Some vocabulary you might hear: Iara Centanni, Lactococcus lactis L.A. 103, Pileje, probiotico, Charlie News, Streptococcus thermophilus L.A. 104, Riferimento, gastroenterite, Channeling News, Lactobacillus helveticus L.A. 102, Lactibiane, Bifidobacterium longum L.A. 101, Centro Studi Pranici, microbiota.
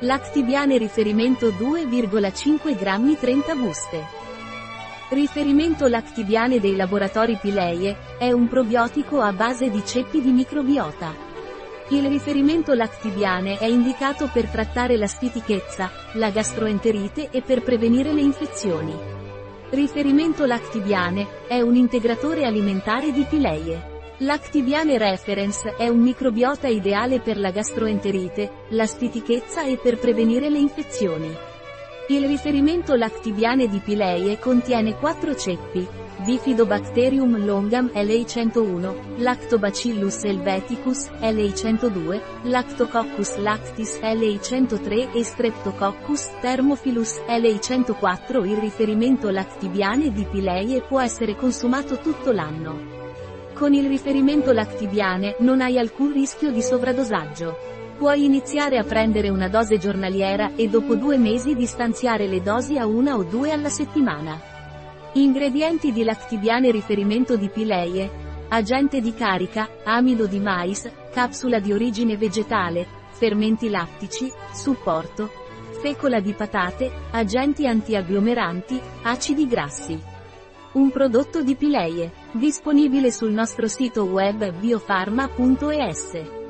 Lactibiane riferimento 2,5 grammi 30 buste. Riferimento Lactibiane dei laboratori Pileje, è un probiotico a base di ceppi di microbiota. Il riferimento Lactibiane è indicato per trattare la stitichezza, la gastroenterite e per prevenire le infezioni. Riferimento Lactibiane, è un integratore alimentare di Pileje. Lactibiane Reference è un microbiota ideale per la gastroenterite, la stitichezza e per prevenire le infezioni. Il riferimento Lactibiane di Pileje contiene 4 ceppi, Bifidobacterium longum L.A. 101, Lactobacillus helveticus L.A. 102, Lactococcus lactis L.A. 103 e Streptococcus thermophilus L.A. 104. Il riferimento Lactibiane di Pileje può essere consumato tutto l'anno. Con il riferimento Lactibiane non hai alcun rischio di sovradosaggio. Puoi iniziare a prendere una dose giornaliera e dopo 2 mesi distanziare le dosi a 1 o 2 alla settimana. Ingredienti di Lactibiane riferimento di Pileje: agente di carica, amido di mais, capsula di origine vegetale, fermenti lattici, supporto, fecola di patate, agenti antiagglomeranti, acidi grassi. Un prodotto di Pileje, disponibile sul nostro sito web biofarma.es.